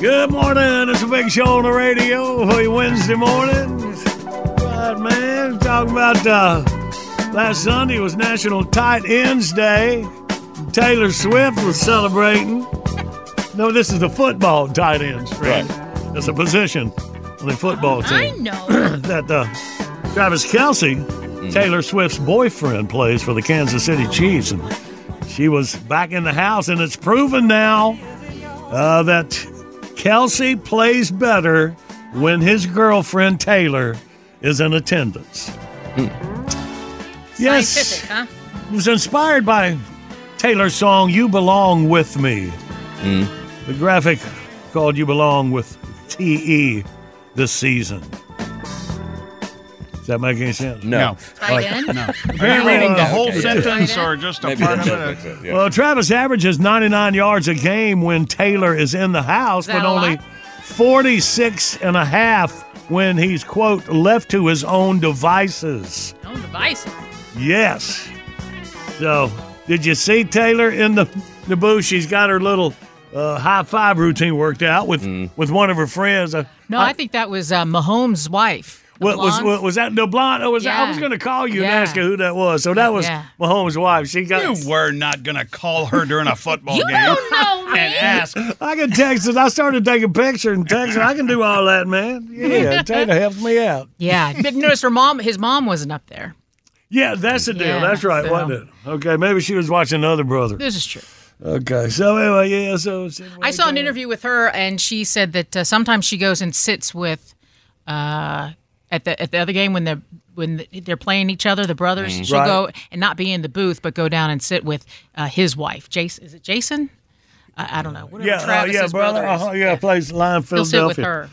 Good morning. It's a big show on the radio for your Wednesday mornings. Right, man. Talking about last Sunday was National Tight Ends Day. Taylor Swift was celebrating. No, this is the football tight ends, friend. Right. That's a position on the football team. I know. That Travis Kelce, Taylor Swift's boyfriend, plays for the Kansas City Chiefs. And she was back in the house, and it's proven now that Kelce plays better when his girlfriend Taylor is in attendance. Yes. Scientific, huh? It was inspired by Taylor's song, "You Belong With Me." The graphic called "You Belong With TE" this season. Does that make any sense? No. No. Are you reading the whole sentence or just a part of it? Yeah. Well, Travis averages 99 yards a game when Taylor is in the house, but only 46.5 when he's, quote, left to his own devices. Own devices? Yes. So, did you see Taylor in the booth? She's got her little high five routine worked out with one of her friends. No, I think that was Mahomes' wife. Was that the blonde? I was going to call you and ask you who that was. So that was Mahomes' wife. She got. You were not going to call her during a football game. You don't know me. And ask. I can text it. I started taking pictures and texting. I can do all that, man. Yeah, Taylor helped me out. Yeah, didn't notice his mom wasn't up there. Yeah, that's the deal. Yeah, that's right, wasn't it? Okay, maybe she was watching the other brother. This is true. Okay, so anyway, yeah. So I saw an interview with her, and she said that sometimes she goes and sits with. At the other game when they're playing each other, the brothers should go and not be in the booth, but go down and sit with his wife. Jason, is it Jason? I don't know. Whatever Travis's brother. Plays line Philadelphia. He'll sit with her.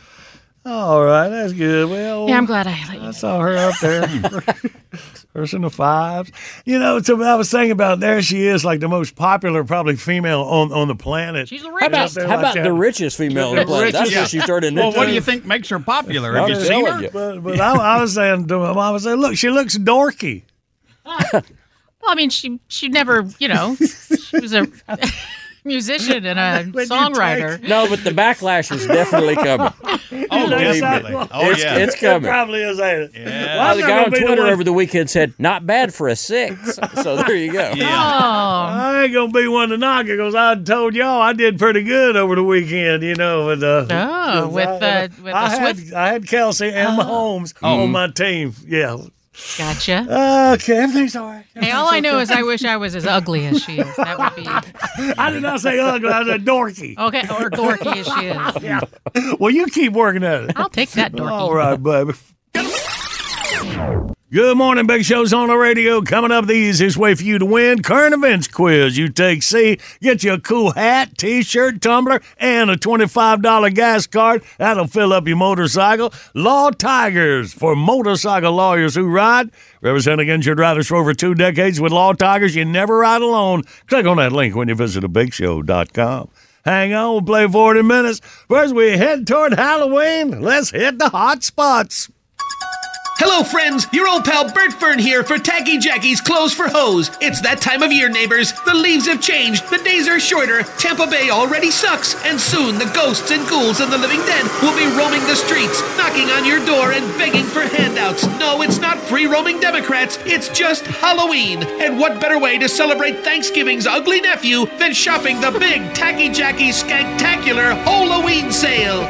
All right, that's good. Well, yeah, I'm glad I let you know. I saw her up there. Hers in the fives. You know, so I was thinking about there she is, like the most popular probably female on the planet. She's the richest. How about the richest female on the planet? That's where she started. Well, what do you think makes her popular? Have you seen her? But I was saying to him, look, she looks dorky. Well, I mean, she never, she was a musician and a songwriter. No, but the backlash is definitely coming. Oh, definitely. It's coming. It probably is, ain't it? Yeah. Well, the guy on Twitter over the weekend said, "Not bad for a 6." So there you go. Yeah. I ain't going to be one to knock it because I told y'all I did pretty good over the weekend, with Swift. I had Kelce and Mahomes on my team. Yeah. Gotcha. Okay, everything's all right. Everything's all I know is I wish I was as ugly as she is. That would be. I did not say ugly. I said dorky. Okay, or dorky as she is. Yeah. Well, you keep working at it. I'll take that dorky. All right, baby. Good morning, Big Show's on the radio. Coming up, the easiest way for you to win, current events quiz. You take C, get you a cool hat, T-shirt, tumbler, and a $25 gas card. That'll fill up your motorcycle. Law Tigers for motorcycle lawyers who ride. Representing injured riders for over 2 decades with Law Tigers, you never ride alone. Click on that link when you visit thebigshow.com. Hang on, we'll play 40 minutes. First, we head toward Halloween. Let's hit the hot spots. Hello, friends. Your old pal Bert Fern here for Tacky Jackie's Clothes for Hoes. It's that time of year, neighbors. The leaves have changed. The days are shorter. Tampa Bay already sucks. And soon the ghosts and ghouls of the living dead will be roaming the streets, knocking on your door and begging for handouts. No, it's not free-roaming Democrats. It's just Halloween. And what better way to celebrate Thanksgiving's ugly nephew than shopping the big Tacky Jackie's Skanktacular Halloween sale.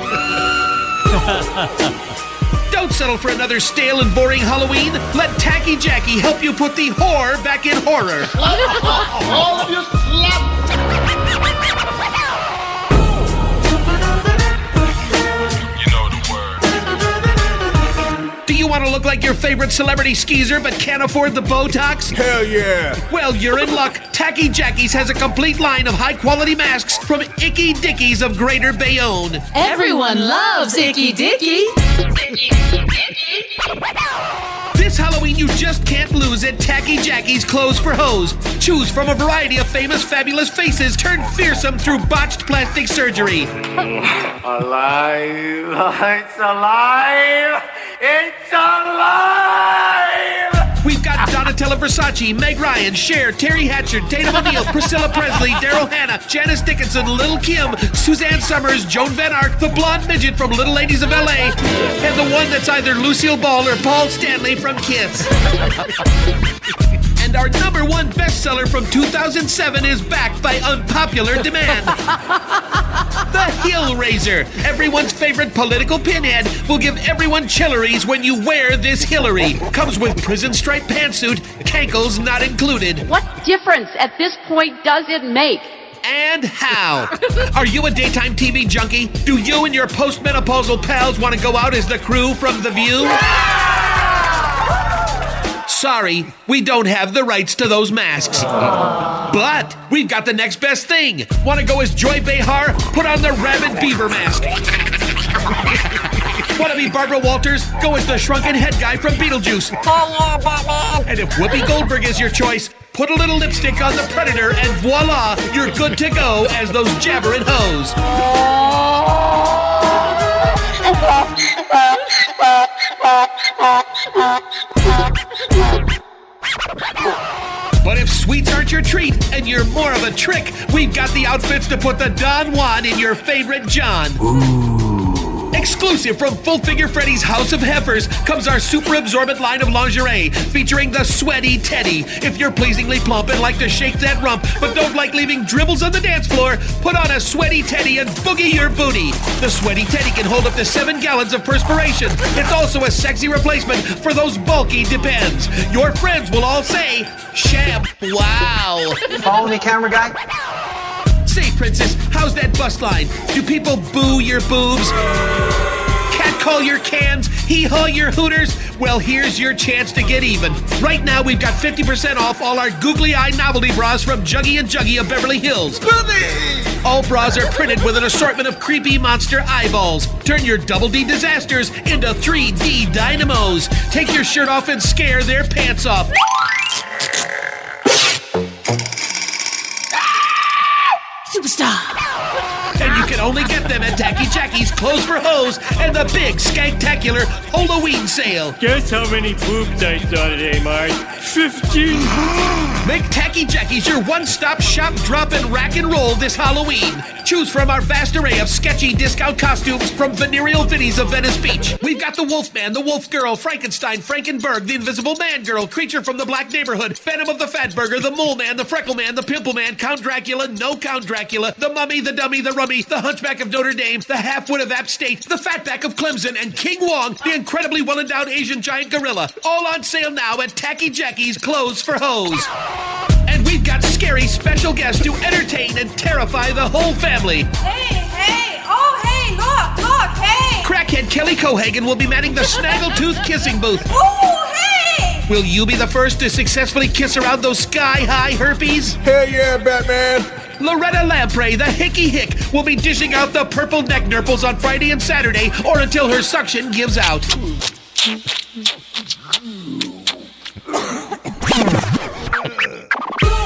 Don't settle for another stale and boring Halloween. Let Tacky Jackie help you put the horror back in horror. All of you slap. You know the word. Do you want to look like your favorite celebrity skeezer but can't afford the Botox? Hell yeah. Well, you're in luck. Tacky Jackie's has a complete line of high-quality masks from Icky Dickies of Greater Bayonne. Everyone loves Icky Dicky. This Halloween, you just can't lose at Tacky Jackie's Clothes for Hoes. Choose from a variety of famous, fabulous faces turned fearsome through botched plastic surgery. Alive! It's alive! It's alive! We've got Donatella Versace, Meg Ryan, Cher, Terry Hatcher, Tatum O'Neill, Priscilla Presley, Daryl Hannah, Janis Dickinson, Little Kim, Suzanne Somers, Joan Van Ark, the blonde midget from Little Ladies of L.A., and the one that's either Lucille Ball or Paul Stanley from Kids. And our #1 bestseller from 2007 is backed by unpopular demand. The Hill Raiser, everyone's favorite political pinhead, will give everyone chilleries when you wear this Hillary. Comes with prison stripe pantsuit, cankles not included. What difference at this point does it make? And how? Are you a daytime TV junkie? Do you and your postmenopausal pals want to go out as the crew from The View? Sorry, we don't have the rights to those masks. But we've got the next best thing. Want to go as Joy Behar? Put on the rabid beaver mask. Want to be Barbara Walters? Go as the shrunken head guy from Beetlejuice. And if Whoopi Goldberg is your choice, put a little lipstick on the Predator and voila, you're good to go as those jabbering hoes. But if sweets aren't your treat and you're more of a trick, we've got the outfits to put the Don Juan in your favorite John. Ooh. Exclusive from Full Figure Freddy's House of Heifers comes our super absorbent line of lingerie featuring the sweaty Teddy. If you're pleasingly plump and like to shake that rump but don't like leaving dribbles on the dance floor, put on a sweaty Teddy and boogie your booty. The sweaty Teddy can hold up to 7 gallons of perspiration. It's also a sexy replacement for those bulky Depends. Your friends will all say, "Shab, wow." Follow me, camera guy. Say, Princess, how's that bust line? Do people boo your boobs? Catcall your cans? Hee-haw your hooters? Well, here's your chance to get even. Right now, we've got 50% off all our googly-eyed novelty bras from Juggy and Juggy of Beverly Hills. Goodies! All bras are printed with an assortment of creepy monster eyeballs. Turn your double D disasters into 3D dynamos. Take your shirt off and scare their pants off. Superstar. And you can only get them at Tacky Jackie's Clothes for Hoes and the big Skanktacular Halloween sale. Guess how many boobs I saw today, Marge? 15. Make Tacky Jackie's your one-stop shop, drop, and rack and roll this Halloween. Choose from our vast array of sketchy discount costumes from venereal Vinnies of Venice Beach. We've got the Wolfman, the Wolf Girl, Frankenstein, Frankenberg, the Invisible Man Girl, Creature from the Black Neighborhood, Phantom of the Fatburger, the Mole Man, the Freckle Man, the Pimple Man, Count Dracula, No Count Dracula, the Mummy, the Dummy, the Rummy, the Hunchback of Notre Dame, the Halfwit of App State, the Fatback of Clemson, and King Wong, the incredibly well-endowed Asian giant gorilla. All on sale now at Tacky Jackie's Clothes for Hoes. And we've got scary special guests to entertain and terrify the whole family. Hey, hey, oh, hey, look, look, hey. Crackhead Kelly Cohagen will be manning the Snaggletooth kissing booth. Ooh, hey. Will you be the first to successfully kiss around those sky-high herpes? Hell yeah, Batman. Loretta Lamprey, the Hickey Hick, will be dishing out the purple neck nurples on Friday and Saturday, or until her suction gives out.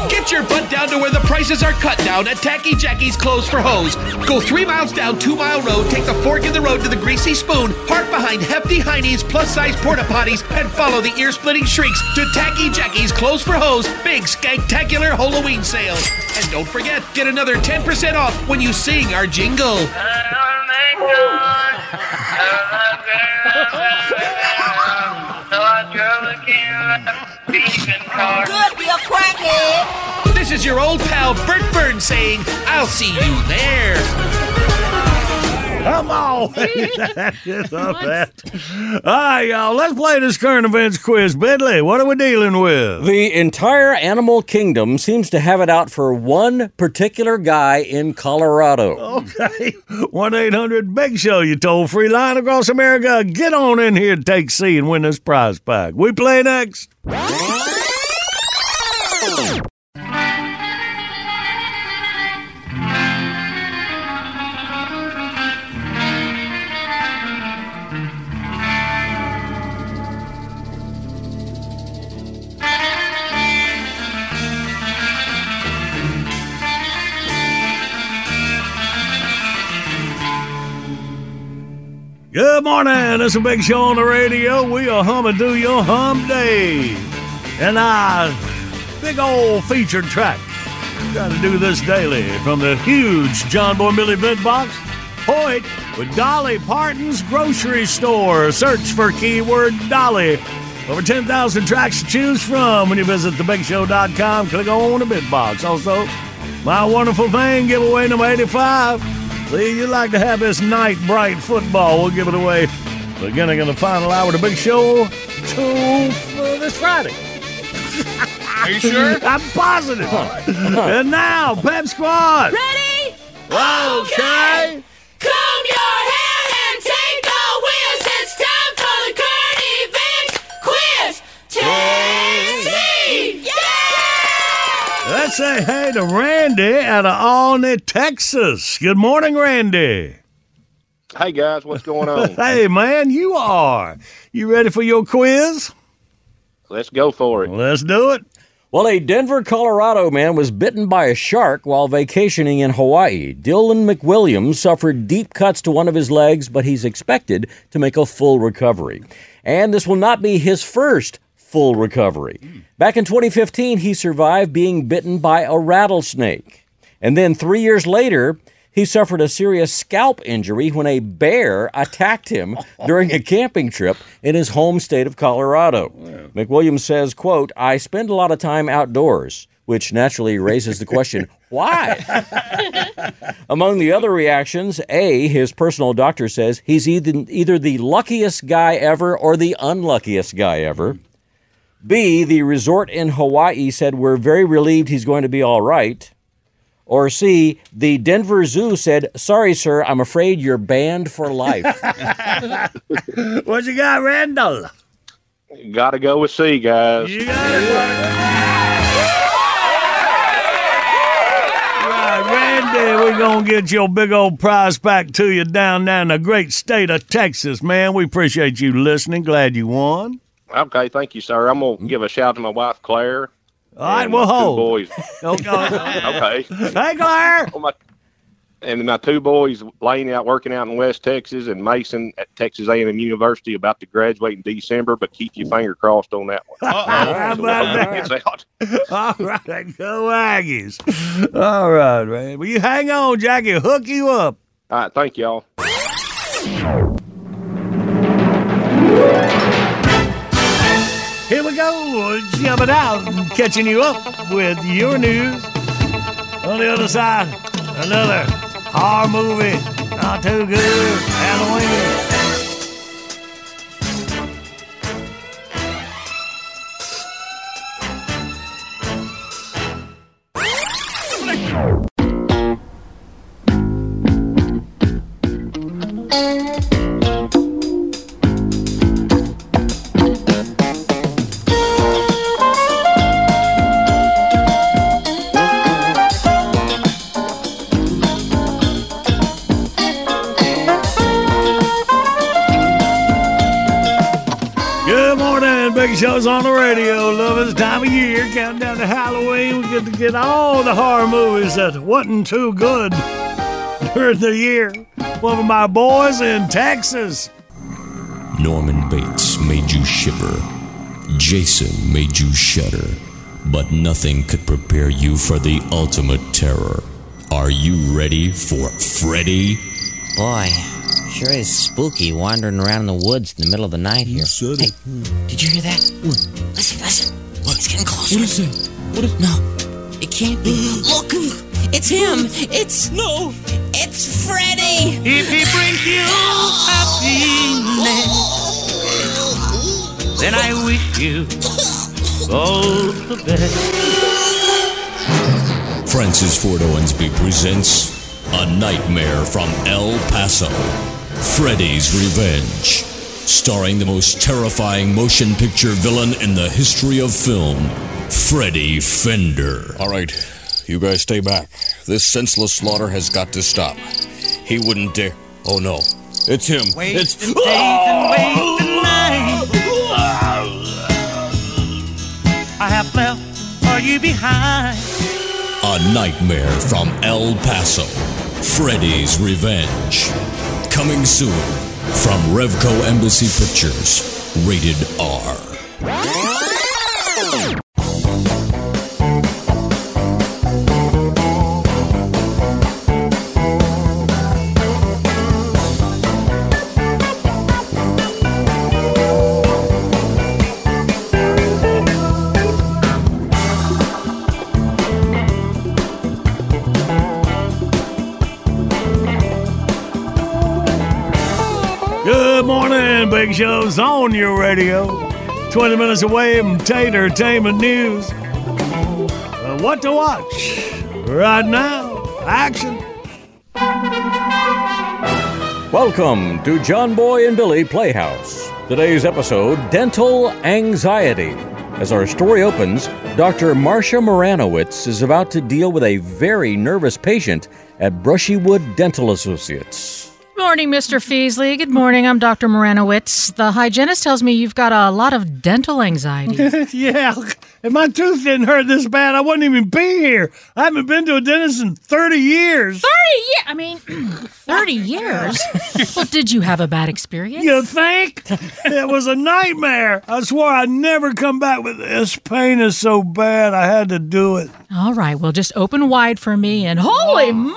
Get your butt down to where the prices are cut down at Tacky Jackie's Clothes for Hoes. Go 3 miles down 2 Mile Road, take the fork in the road to the Greasy Spoon, park behind hefty heinies, plus-size porta-potties, and follow the ear-splitting shrieks to Tacky Jackie's Clothes for Hoes big skantacular Halloween sale. And don't forget, get another 10% off when you sing our jingle. Good, be a crackhead. This is your old pal Bert Burns saying, I'll see you there. Come on. Just off that. All right, y'all, let's play this current events quiz. Bentley, what are we dealing with? The entire animal kingdom seems to have it out for one particular guy in Colorado. Okay. 1-800-BIG-SHOW, you toll-free line across America. Get on in here and take C and win this prize pack. We play next. Good morning, it's a Big Show on the radio. We are humming through your hum day. And our big old featured track. You got to do this daily from the huge John Boy and Billy Vent Box. Hoyt with Dolly Parton's Grocery Store. Search for keyword Dolly. Over 10,000 tracks to choose from when you visit thebigshow.com. Click on the Bit Box. Also, My Wonderful Thing giveaway number 85. See, you like to have this night bright football. We'll give it away beginning in the final hour of the Big Show this Friday. Are you sure? I'm positive. Right. And now, Pep Squad. Ready? Okay. Comb your hair and take the wheels. It's time for the current event quiz. Tennessee. Let's say hey to Randy out of Alney, Texas. Good morning, Randy. Hey, guys. What's going on? Hey, man, you ready for your quiz? Let's go for it. Let's do it. Well, a Denver, Colorado man was bitten by a shark while vacationing in Hawaii. Dylan McWilliams suffered deep cuts to one of his legs, but he's expected to make a full recovery. And this will not be his first full recovery. Back in 2015, he survived being bitten by a rattlesnake. And then 3 years later, he suffered a serious scalp injury when a bear attacked him during a camping trip in his home state of Colorado. Yeah. McWilliams says, quote, I spend a lot of time outdoors, which naturally raises the question, why? Among the other reactions, A, his personal doctor says he's either the luckiest guy ever or the unluckiest guy ever. B, the resort in Hawaii said, we're very relieved he's going to be all right. Or C, the Denver Zoo said, sorry, sir, I'm afraid you're banned for life. What you got, Randall? Got to go with C, guys. You got it. Right, Randy, we're going to get your big old prize back to you down there in the great state of Texas, man. We appreciate you listening. Glad you won. Okay, thank you, sir. I'm going to give a shout to my wife, Claire. All right, we'll hold. Boys. Okay. Hey, Claire. and my two boys, Lane out working out in West Texas and Mason at Texas A&M University, about to graduate in December, but keep your finger crossed on that one. How about that? All right, go Aggies. All right, man. Will you hang on, Jackie? Hook you up. All right, thank y'all. Here we go, jumping out, catching you up with your news. On the other side, another horror movie, not too good, Halloween. Shows on the radio, love. It's time of year, counting down to Halloween. We get to get all the horror movies that wasn't too good during the year. One of my boys in Texas. Norman Bates made you shiver. Jason made you shudder. But nothing could prepare you for the ultimate terror. Are you ready for Freddy? Boy, sure is spooky wandering around in the woods in the middle of the night here. Hey, did you hear that? What? Listen. What? It's getting closer. What is it? What is it? No, it can't be. Look, it's him. It's... No. It's Freddy. If he brings you happiness, then I wish you all the best. Francis Ford Owensby presents... A Nightmare from El Paso, Freddy's Revenge, starring the most terrifying motion picture villain in the history of film, Freddy Fender. All right, you guys stay back. This senseless slaughter has got to stop. He wouldn't dare... Oh, no. It's him. Wait, it's... And wait and night. I have left for you behind. A Nightmare from El Paso, Freddy's Revenge. Coming soon from Revco Embassy Pictures. Rated R. Big Show's on your radio. 20 minutes away from Tater Tainment News. What to watch right now? Action. Welcome to John Boy and Billy Playhouse. Today's episode, Dental Anxiety. As our story opens, Dr. Marcia Moranowitz is about to deal with a very nervous patient at Brushywood Dental Associates. Good morning, Mr. Feasley. Good morning. I'm Dr. Moranowitz. The hygienist tells me you've got a lot of dental anxiety. Yeah. If my tooth didn't hurt this bad, I wouldn't even be here. I haven't been to a dentist in 30 years. 30 years? Well, did you have a bad experience? You think? It was a nightmare. I swore I'd never come back with this. Pain is so bad, I had to do it. All right. Well, just open wide for me and holy moly!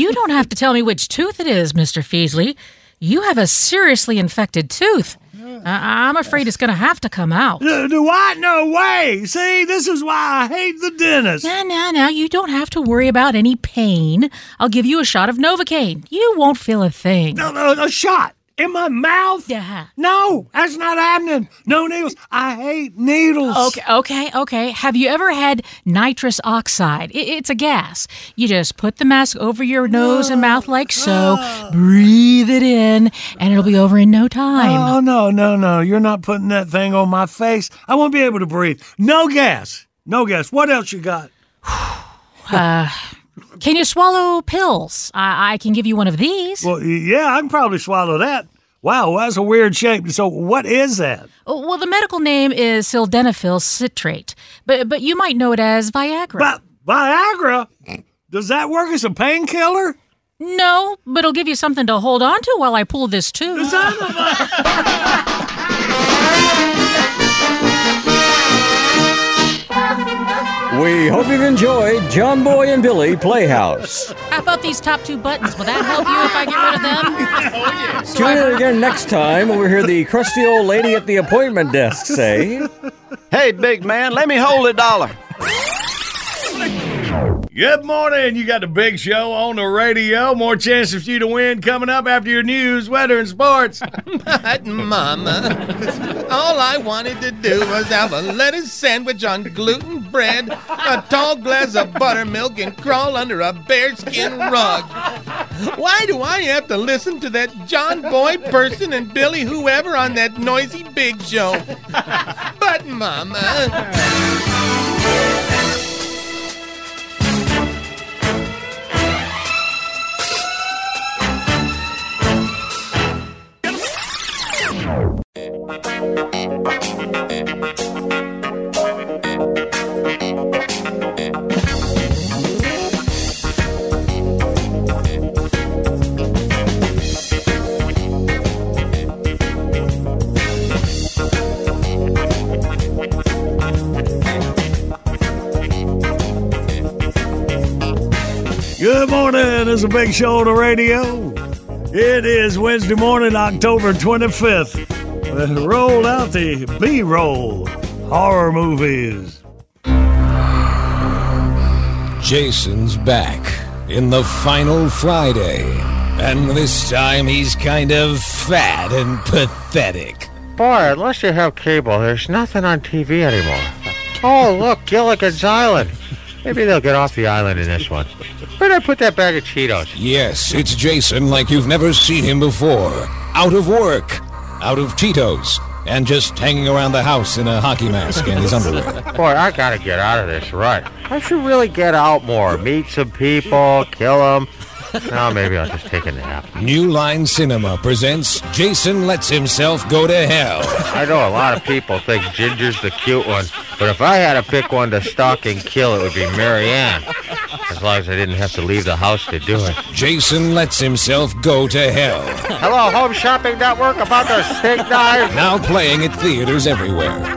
You don't have to tell me which tooth it is, Mr. Feasley. You have a seriously infected tooth. I'm afraid it's going to have to come out. Do what? No way! See, this is why I hate the dentist. No. You don't have to worry about any pain. I'll give you a shot of Novocaine. You won't feel a thing. No, a shot? In my mouth? Yeah. No, that's not happening. No needles. I hate needles. Okay. Have you ever had nitrous oxide? It's a gas. You just put the mask over your nose and mouth like so, breathe it in, and it'll be over in no time. Oh, no. You're not putting that thing on my face. I won't be able to breathe. No gas. What else you got? Can you swallow pills? I can give you one of these. Well, yeah, I can probably swallow that. Wow, that's a weird shape. So what is that? Well, the medical name is sildenafil citrate, but you might know it as Viagra. Viagra? Does that work as a painkiller? No, but it'll give you something to hold on to while I pull this too. The sound of a... We hope you've enjoyed John Boy and Billy Playhouse. How about these top two buttons? Will that help you if I get rid of them? Oh, yeah. So tune in again next time when we hear the crusty old lady at the appointment desk say, "Hey, big man, let me hold $1." Good morning. You got the big show on the radio. More chances for you to win coming up after your news, weather, and sports. But, Mama, all I wanted to do was have a lettuce sandwich on gluten bread, a tall glass of buttermilk, and crawl under a bearskin rug. Why do I have to listen to that John Boy person and Billy whoever on that noisy big show? But, Mama... Good morning, it's a big show on the radio. It is Wednesday morning, October 25th. Roll out the B-roll horror movies. Jason's back in the final Friday, and this time he's kind of fat and pathetic. Boy, unless you have cable, there's nothing on TV anymore. Oh, look, Gilligan's Island. Maybe they'll get off the island in this one. Where'd I put that bag of Cheetos? Yes, it's Jason like you've never seen him before. Out of work, out of Cheetos, and just hanging around the house in a hockey mask and his underwear. Boy, I gotta get out of this, right? I should really get out more. Meet some people, kill them. No, maybe I'll just take a nap. New Line Cinema presents Jason Lets Himself Go to Hell. I know a lot of people think Ginger's the cute one, but if I had to pick one to stalk and kill, it would be Marianne. As long as I didn't have to leave the house to do it. Jason Lets Himself Go to Hell. Hello, Home Shopping Network, about the steak knife. Now playing at theaters everywhere.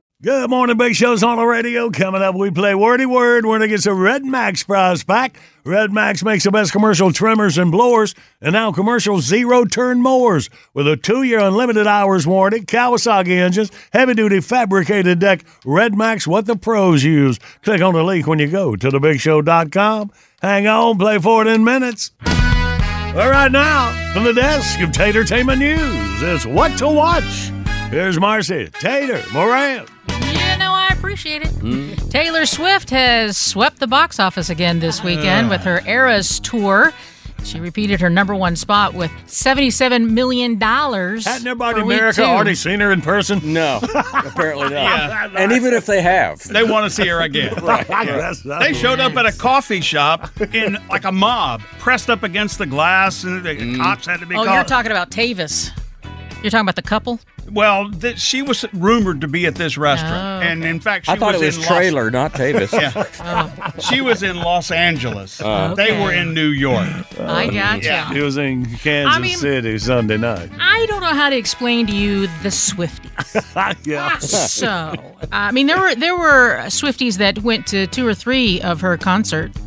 Good morning, Big Show's on the radio. Coming up, we play Wordy Word. Winner gets a Red Max prize pack. Red Max makes the best commercial trimmers and blowers, and now commercial zero-turn mowers with a 2-year unlimited hours warranty, Kawasaki engines, heavy-duty fabricated deck. Red Max, what the pros use. Click on the link when you go to thebigshow.com. Hang on, play for it in minutes. All right, now, from the desk of Tatertainment News, it's What to Watch. Here's Marcy, Tater, Moran. Appreciate it. Mm-hmm. Taylor Swift has swept the box office again this weekend with her Eras Tour. She repeated her number one spot with $77 million. Hasn't everybody in America already seen her in person? No, apparently not. Yeah. And even if they have, they want to see her again. Right. They showed up at a coffee shop in like a mob, pressed up against the glass, and the cops had to be called. Oh, you're talking about Tavis. You're talking about the couple? Well, she was rumored to be at this restaurant. Oh, okay. And in fact, she not Tavis. Yeah. Oh. She was in Los Angeles. Okay. They were in New York. I gotcha. Yeah. She was in Kansas City Sunday night. I don't know how to explain to you the Swifties. Yeah. So, there were Swifties that went to 2 or 3 of her concerts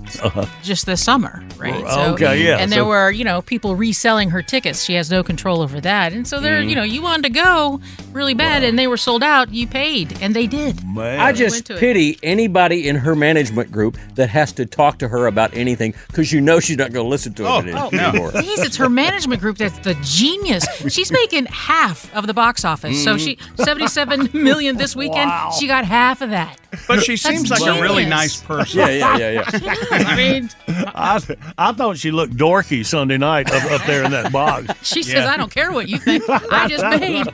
just this summer, right? And there were, people reselling her tickets. She has no control over that. And so there, you wanted to go really bad, and they were sold out. You paid, and they did. Man. I just pity anybody in her management group that has to talk to her about anything, because she's not going to listen to it anymore. Please, it's her management group that's the genius. She's making half of the box office, so she $77 million this weekend. Wow. She got half of that. But she seems like a really nice person. Yeah. I thought she looked dorky Sunday night up there in that box. She says, "I don't care what you think. I just made."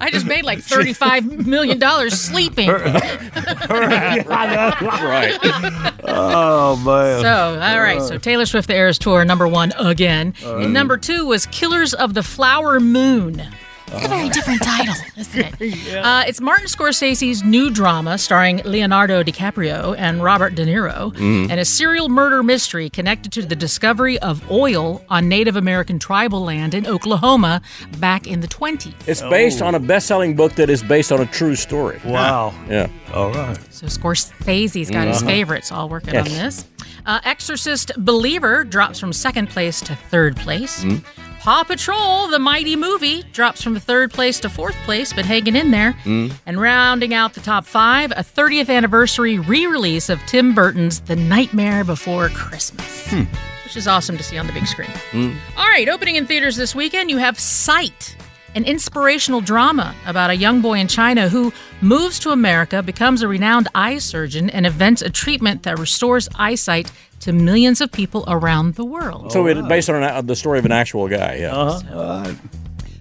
I just made like $35 million sleeping. Right. Oh, man. So Taylor Swift, the Eras Tour, number one again. And number 2 was Killers of the Flower Moon. It's a very different title, isn't it? It's Martin Scorsese's new drama starring Leonardo DiCaprio and Robert De Niro, and a serial murder mystery connected to the discovery of oil on Native American tribal land in Oklahoma back in the 1920s. It's based on a best-selling book that is based on a true story. Wow. Yeah. All right. So Scorsese's got his favorites all working on this. Exorcist Believer drops from 2nd place to 3rd place. Paw Patrol, the mighty movie, drops from 3rd place to 4th place, but hanging in there. And rounding out the top 5, a 30th anniversary re-release of Tim Burton's The Nightmare Before Christmas, which is awesome to see on the big screen. All right, opening in theaters this weekend, you have Sight, an inspirational drama about a young boy in China who moves to America, becomes a renowned eye surgeon, and invents a treatment that restores eyesight to millions of people around the world. So it's based on the story of an actual guy, yeah.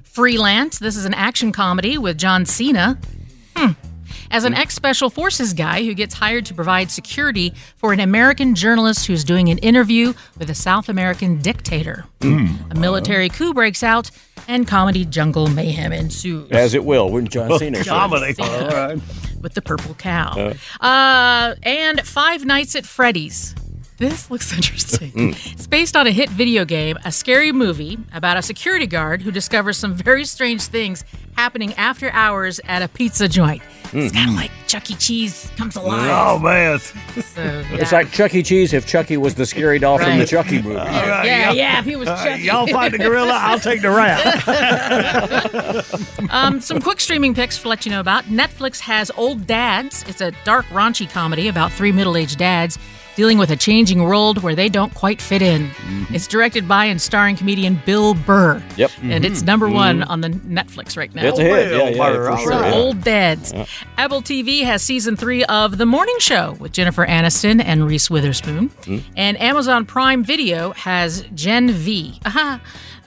Freelance, this is an action comedy with John Cena. As an ex-Special Forces guy who gets hired to provide security for an American journalist who's doing an interview with a South American dictator. A military coup breaks out, and comedy jungle mayhem ensues. As it will, wouldn't John Cena? Comedy. All right. With the purple cow. And Five Nights at Freddy's. This looks interesting. It's based on a hit video game, a scary movie about a security guard who discovers some very strange things happening after hours at a pizza joint. It's kind of like Chuck E. Cheese comes alive. Oh, man. So, It's like Chuck E. Cheese if Chucky was the scary doll from the Chucky movie. Right, if he was Chucky. Y'all fight the gorilla, I'll take the rat. Some quick streaming picks to let you know about. Netflix has Old Dads. It's a dark, raunchy comedy about 3 middle-aged dads dealing with a changing world where they don't quite fit in. It's directed by and starring comedian Bill Burr. Yep. And it's number one on the Netflix right now. It's a hit. Yeah, for sure. Old Dads. Yeah. Apple TV has season 3 of The Morning Show with Jennifer Aniston and Reese Witherspoon. And Amazon Prime Video has Gen V.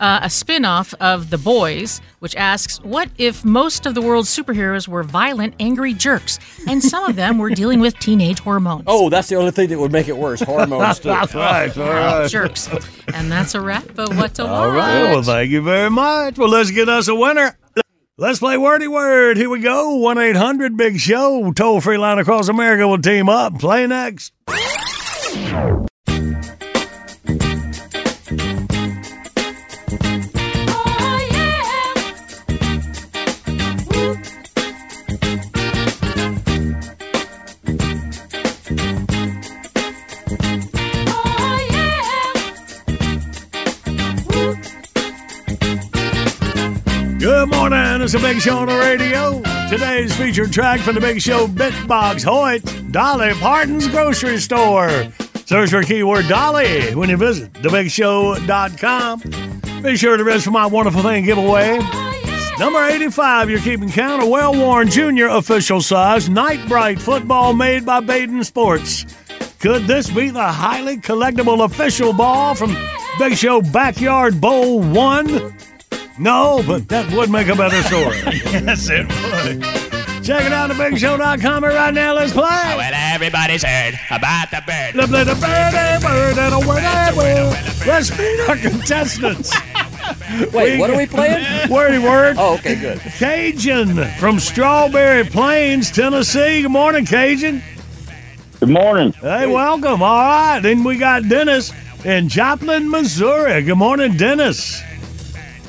A spin-off of The Boys, which asks, what if most of the world's superheroes were violent, angry jerks, and some of them were dealing with teenage hormones? Oh, that's the only thing that would make it worse, hormones. That's right, jerks. And that's a wrap of What to Watch. All right, well, thank you very much. Well, let's get us a winner. Let's play Wordy Word. Here we go. 1-800-BIG-SHOW. Toll-free line across America will team up. Play next. Good morning, it's a Big Show on the radio. Today's featured track from the Big Show Bitbox Hoyt, Dolly Parton's Grocery Store. Search for keyword Dolly when you visit thebigshow.com. Be sure to register for my Wonderful Thing giveaway. Number 85, you're keeping count, a well-worn junior official size, Night Bright football made by Baden Sports. Could this be the highly collectible official ball from Big Show Backyard Bowl 1? No, but that would make a better story. Yes, it would. Check it out at BigShow.com right now. Let's play. Well, everybody's heard about the bird. The bird, a bird. Let's meet our contestants. Wait, what are we playing? Wordy word. Oh, okay, good. Cajun from Strawberry Plains, Tennessee. Good morning, Cajun. Good morning. Hey, welcome. All right, then we got Dennis in Joplin, Missouri. Good morning, Dennis.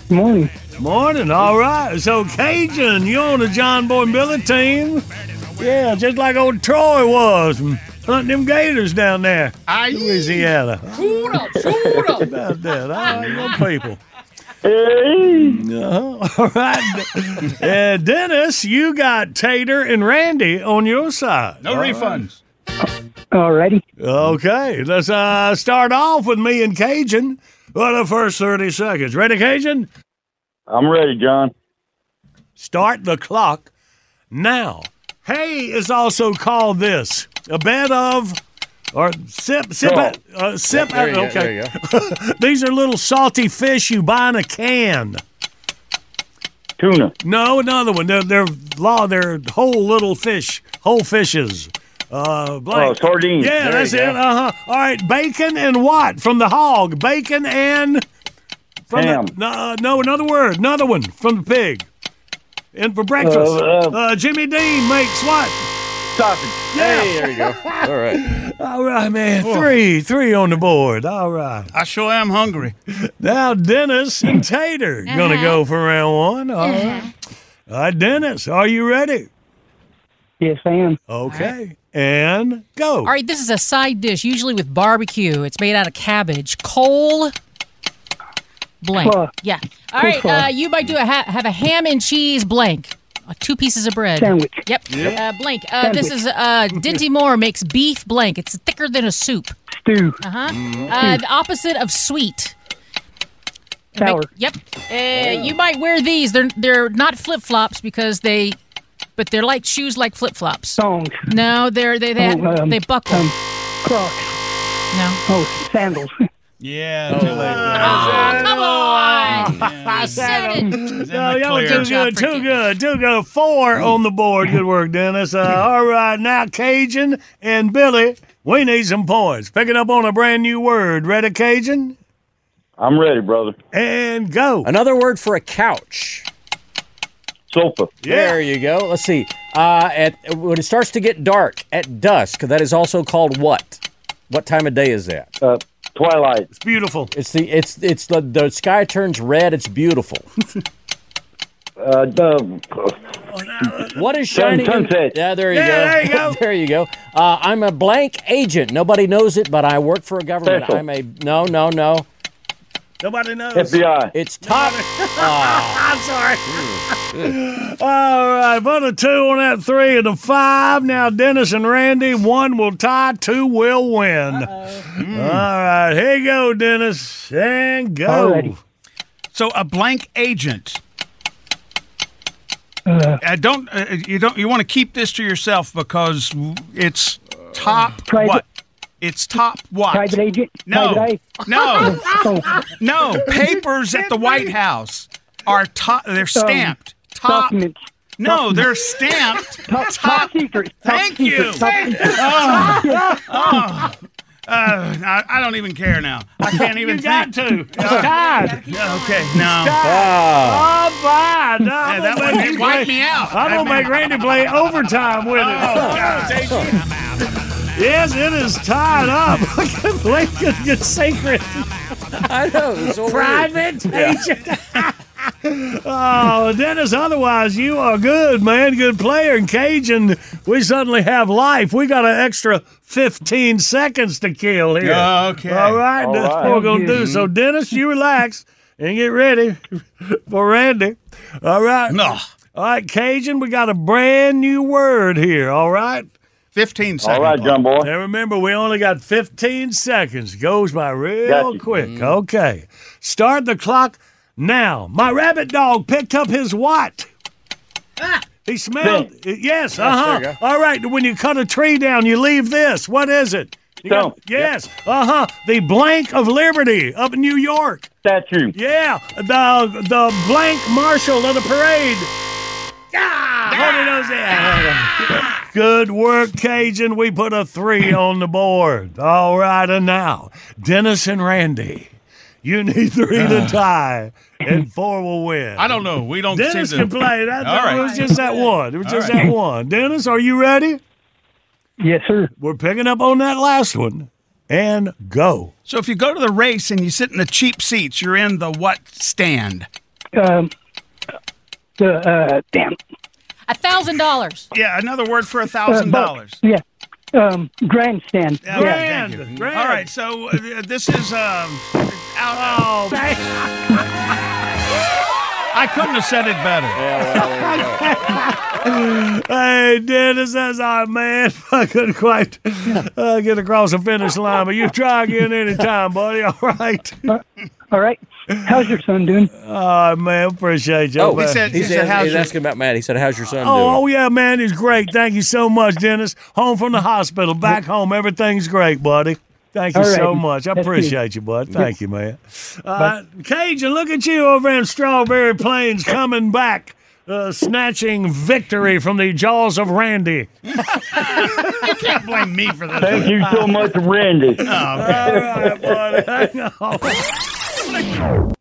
Good morning. Morning. All right. So, Cajun, you on the John Boy and Billy team? Yeah, just like old Troy was. Hunting them gators down there. Louisiana. Shoot up. About that. All right, good people. All right. Dennis, you got Tater and Randy on your side. No refunds. Alrighty. Okay. Let's start off with me and Cajun for the first 30 seconds. Ready, Cajun? I'm ready, John. Start the clock now. Hay is also called this. A bed of... Or sip. Okay. These are little salty fish you buy in a can. Tuna. No, another one. They're whole little fish, whole fishes. Sardines. Yeah, there that's it. All right, bacon and what from the hog? Bacon and from ham. Another word. Another one from the pig. And for breakfast, Jimmy Dean makes what? Sausage. Yeah. Hey, there you go. All right. All right, man. Three on the board. All right. I sure am hungry. Now, Dennis and Tater going to go for round one. All right. All right, Dennis, are you ready? Yes, I am. Okay. Right. And go. All right, this is a side dish, usually with barbecue. It's made out of cabbage. Coal. Blank. Yeah. All right, you might have a ham and cheese blank. Two pieces of bread. Sandwich. Yep. Blank. This is Dinty Moore makes beef blank. It's thicker than a soup. Stew. The opposite of sweet. Sour. You might wear these. They're not flip flops because they're like shoes like flip flops. Songs. No, they buckle. Crocs. No. Oh, sandals. Yeah. Too late. Come on. I said it. No, y'all are too good. Too good. 4 on the board. Good work, Dennis. All right. Now, Cajun and Billy, we need some points. Picking up on a brand new word. Ready, Cajun? I'm ready, brother. And go. Another word for a couch. Sofa. Yeah. There you go. Let's see. When it starts to get dark, at dusk, that is also called what? What time of day is that? Twilight. It's beautiful. The sky turns red. It's beautiful. What is shining? Sunset. Yeah, there you go. There you go. I'm a blank agent. Nobody knows it, but I work for a government. Special. No. Nobody knows. FBI. It's top. I'm sorry. All right, but a 2 on that 3 and a 5. Now, Dennis and Randy, 1 will tie, 2 will win. All right, here you go, Dennis, and go. Alrighty. So, a blank agent. You want to keep this to yourself because it's top. What? It's top what? Private agent? No. Papers at the White House are top. They're stamped. Top. Documents. No, they're stamped. Top secret. Thank you. I don't even care now. I can't even think. You got to. It's tied. Okay, no. Oh, my. That would wipe me out. I don't make Randy play overtime with it. Oh, God. Yes, it is tied up. I can't believe it gets sacred. I know. It's so private agent. Oh, Dennis, otherwise you are good, man. Good player. And Cajun, we suddenly have life. We got an extra 15 seconds to kill here. Okay. All right. That's what we're going to do. So, Dennis, you relax. and get ready for Randy. All right. No. All right, Cajun, we got a brand new word here, all right? 15 seconds. All right, John Boy. And remember, we only got 15 seconds. Goes by real quick. Mm-hmm. Okay. Start the clock now. My rabbit dog picked up his what? Ah. He smelled it. Yes, uh-huh. All right, when you cut a tree down, you leave this. What is it? Stomp. Yes, yep. Uh-huh. The blank of Liberty up in New York. Statue. Yeah, the blank marshal of the parade. Ah! Good work, Cajun. We put a 3 on the board. All right, and now, Dennis and Randy, you need 3 to tie, and 4 will win. I don't know. We don't. Dennis can play. It was just that one. It was just that one. Dennis, are you ready? Yes, sir. We're picking up on that last one. And go. So if you go to the race and you sit in the cheap seats, you're in the what stand? Damn. $1,000. Yeah, another word for $1,000. Yeah. Grandstand. Yeah, grand. Thank you. Grand. All right, so this is out. Oh, I couldn't have said it better. Yeah, hey, Dennis, that's our man. I couldn't quite get across the finish line, but you try again any time, buddy. All right. All right. How's your son doing? Oh, man, appreciate you. Oh, he said, asking about Matt. He said, how's your son doing? Oh, yeah, man, he's great. Thank you so much, Dennis. Home from the hospital, back home. Everything's great, buddy. Thank you so much. I appreciate you, bud. Thank you, man. Cajun, look at you over in Strawberry Plains coming back. Snatching victory from the jaws of Randy. You can't blame me for this. Thank you so much, Randy. Oh, man. All right, buddy. Hang on.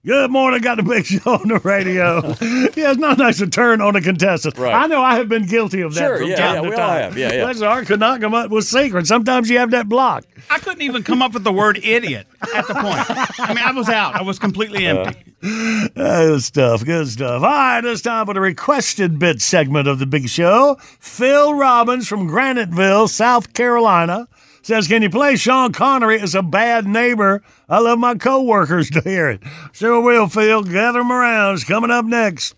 Good morning. Got the big show on the radio. Yeah, it's not nice to turn on a contestant. Right. I know I have been guilty of that from time to time. All have. Yeah, yeah. That's hard to not come up with secrets. Sometimes you have that block. I couldn't even come up with the word idiot at the point. I mean, I was out. I was completely empty. Good stuff. Good stuff. All right, it's time for the requested bit segment of the big show. Phil Robbins from Graniteville, South Carolina, says, can you play Sean Connery as a bad neighbor? I love my co-workers to hear it. Sure will, Phil. Gather them around. It's coming up next.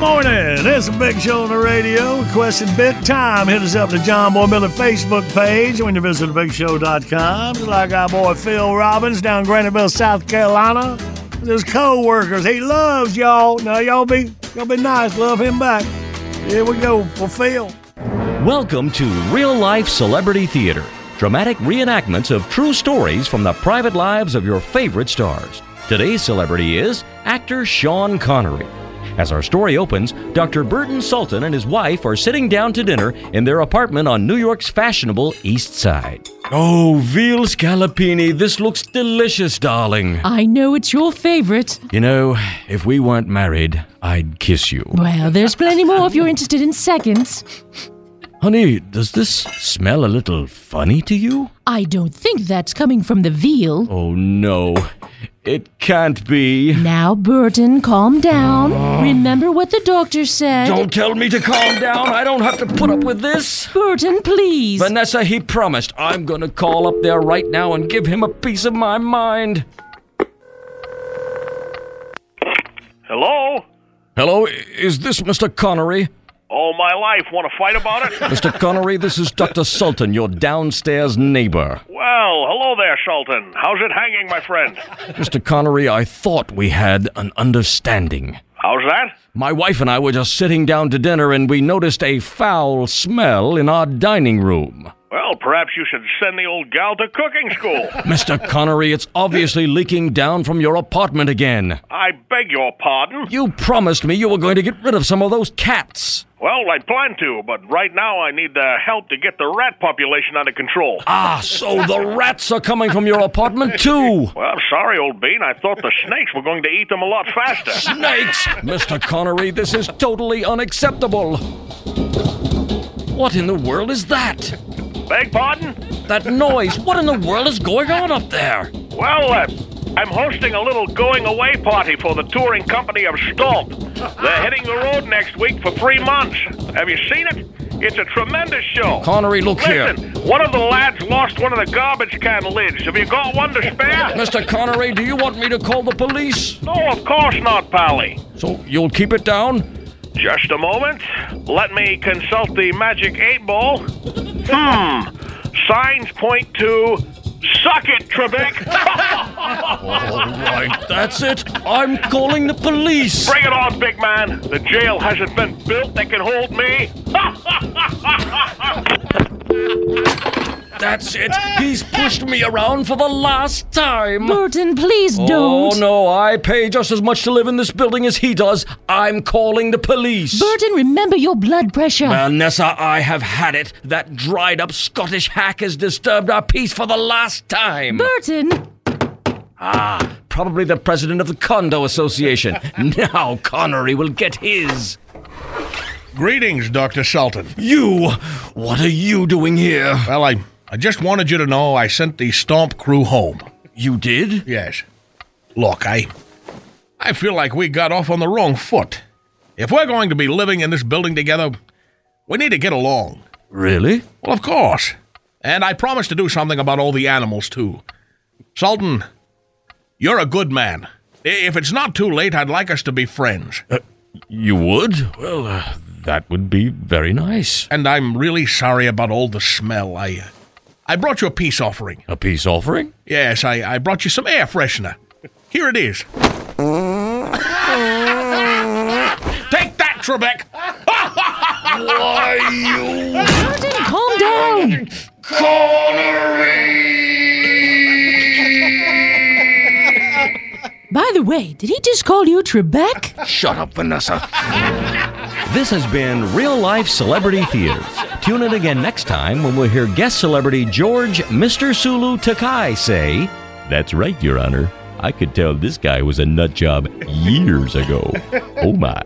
Morning. It's a big show on the radio. Requested bit time. Hit us up to John Boy and Billy Facebook page when you visit thebigshow.com. Just like our boy Phil Robbins down in Graniteville, South Carolina. His co-workers. He loves y'all. Now y'all be nice. Love him back. Here we go for Phil. Welcome to Real Life Celebrity Theater. Dramatic reenactments of true stories from the private lives of your favorite stars. Today's celebrity is actor Sean Connery. As our story opens, Dr. Burton Sultan and his wife are sitting down to dinner in their apartment on New York's fashionable East Side. Oh, veal scallopini, this looks delicious, darling. I know it's your favorite. You know, if we weren't married, I'd kiss you. Well, there's plenty more if you're interested in seconds. Honey, does this smell a little funny to you? I don't think that's coming from the veal. Oh, no. It can't be. Now, Burton, calm down. Remember what the doctor said. Don't tell me to calm down. I don't have to put up with this. Burton, please. Vanessa, he promised. I'm going to call up there right now and give him a piece of my mind. Hello? Hello, is this Mr. Connery? All my life. Want to fight about it? Mr. Connery, this is Dr. Sultan, your downstairs neighbor. Well, hello there, Sultan. How's it hanging, my friend? Mr. Connery, I thought we had an understanding. How's that? My wife and I were just sitting down to dinner, and we noticed a foul smell in our dining room. Well, perhaps you should send the old gal to cooking school. Mr. Connery, it's obviously leaking down from your apartment again. I beg your pardon? You promised me you were going to get rid of some of those cats. Well, I plan to, but right now I need the help to get the rat population under control. Ah, so the rats are coming from your apartment, too. Well, sorry, old bean. I thought the snakes were going to eat them a lot faster. Snakes? Mr. Connery, this is totally unacceptable. What in the world is that? Beg pardon? That noise. What in the world is going on up there? Well, I'm hosting a little going-away party for the touring company of Stomp. They're hitting the road next week for 3 months. Have you seen it? It's a tremendous show. Connery, look here. Listen, one of the lads lost one of the garbage can lids. Have you got one to spare? Mr. Connery, do you want me to call the police? No, of course not, Pally. So you'll keep it down? Just a moment. Let me consult the magic 8-ball. Signs point to suck it, Trebek. All right, that's it. I'm calling the police. Bring it on, big man. The jail hasn't been built that can hold me. That's it. He's pushed me around for the last time. Burton, please don't. Oh, no. I pay just as much to live in this building as he does. I'm calling the police. Burton, remember your blood pressure. Vanessa, I have had it. That dried-up Scottish hack has disturbed our peace for the last time. Burton. Ah, probably the president of the Condo Association. Now Connery will get his. Greetings, Dr. Sultan. You? What are you doing here? Well, I just wanted you to know I sent the Stomp crew home. You did? Yes. Look, I feel like we got off on the wrong foot. If we're going to be living in this building together, we need to get along. Really? Well, of course. And I promised to do something about all the animals, too. Sultan, you're a good man. If it's not too late, I'd like us to be friends. You would? Well, that would be very nice. And I'm really sorry about all the smell. I brought you a peace offering. A peace offering? Yes, I brought you some air freshener. Here it is. Take that, Trebek! Why, you... Martin, calm down! Connery! By the way, did he just call you Trebek? Shut up, Vanessa. This has been Real Life Celebrity Theater. Tune in again next time when we'll hear guest celebrity George Mr. Sulu Takai say, "That's right, Your Honor. I could tell this guy was a nut job years ago. Oh, my."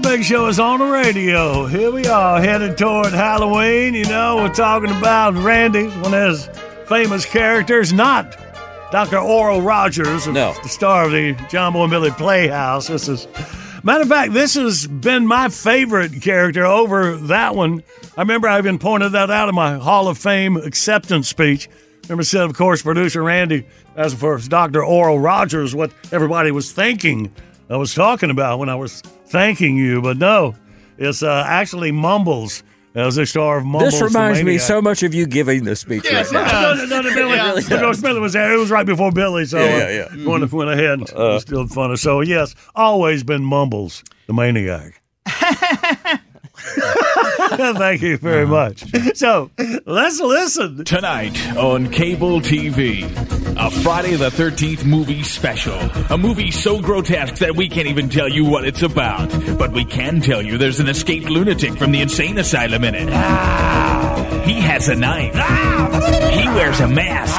Big Show is on the radio. Here we are, headed toward Halloween. You know, we're talking about Randy's, one of his famous characters, not Dr. Oral Rogers, the star of the John Boy and Billy Playhouse. Matter of fact, this has been my favorite character over that one. I remember I even pointed that out in my Hall of Fame acceptance speech. Remember, said, of course, producer Randy, as for Dr. Oral Rogers, what everybody was thinking I was talking about when I was thanking you, but no, it's actually Mumbles as the star of Mumbles. This reminds me so much of you giving this speech right now. No, Billy. Yeah, Billy was there. It was right before Billy, so went ahead and still funny. So, yes, always been Mumbles, the maniac. Thank you very much. Sure. So, let's listen. Tonight on cable TV, a Friday the 13th movie special. A movie so grotesque that we can't even tell you what it's about. But we can tell you there's an escaped lunatic from the insane asylum in it. Ah. He has a knife. Ah. He wears a mask.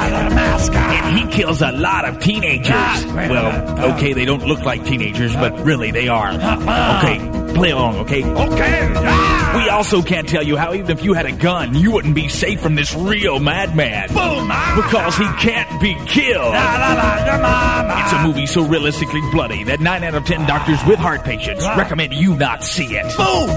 And he kills a lot of teenagers. Ah. Well, okay, they don't look like teenagers, but really they are. Okay. Play along, okay? Okay! Ah! We also can't tell you how even if you had a gun, you wouldn't be safe from this real madman. Boom! Ah! Because he can't be killed. La, la, la, la, la. It's a movie so realistically bloody that 9 out of 10 doctors with heart patients recommend you not see it. Boom!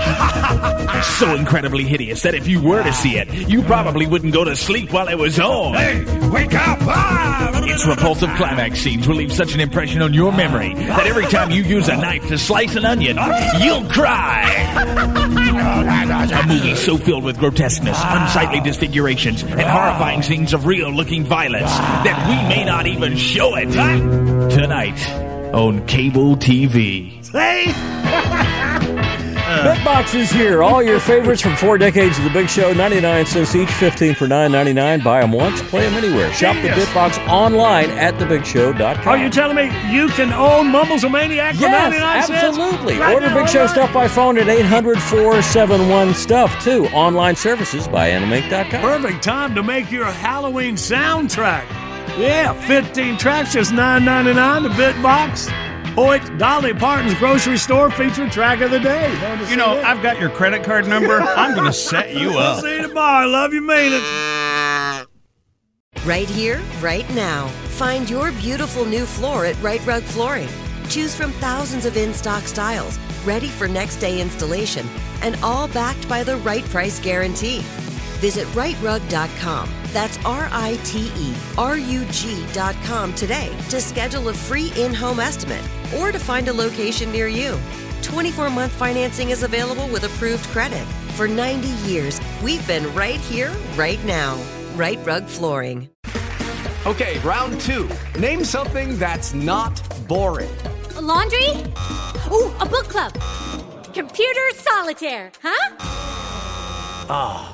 So incredibly hideous that if you were to see it, you probably wouldn't go to sleep while it was on. Hey, wake up! Ah! Its repulsive climax scenes will leave such an impression on your memory that every time you use a knife to slice an onion, you'll cry. A movie so filled with grotesqueness, unsightly disfigurations, and horrifying scenes of real-looking violence that we may not even show it tonight on cable TV. Hey! BetBox is here. All your favorites from 4 decades of The Big Show, 99 cents each, 15 for $9.99. Buy them once, play them anywhere. Shop the BitBox online at thebigshow.com. Are you telling me you can own Mumbles a Maniac for 99 cents? Yes, absolutely. Right Order now, Big Show stuff by phone at 800-471-STUFF, too. Online services by animake.com. Perfect time to make your Halloween soundtrack. Yeah, 15 tracks, just $9.99 to BitBox. Hoyt's Dolly Parton's grocery store featured track of the day. You know, I've got your credit card number. I'm going to set you up. See you tomorrow. Love you, mean it. Right here, right now. Find your beautiful new floor at Right Rug Flooring. Choose from thousands of in-stock styles, ready for next day installation, and all backed by the right price guarantee. Visit rightrug.com. That's RITERUG.com today to schedule a free in-home estimate or to find a location near you. 24-month financing is available with approved credit. For 90 years, we've been right here, right now. Right Rug Flooring. Okay, round two. Name something that's not boring. A laundry? Ooh, a book club. Computer solitaire, huh? Ah.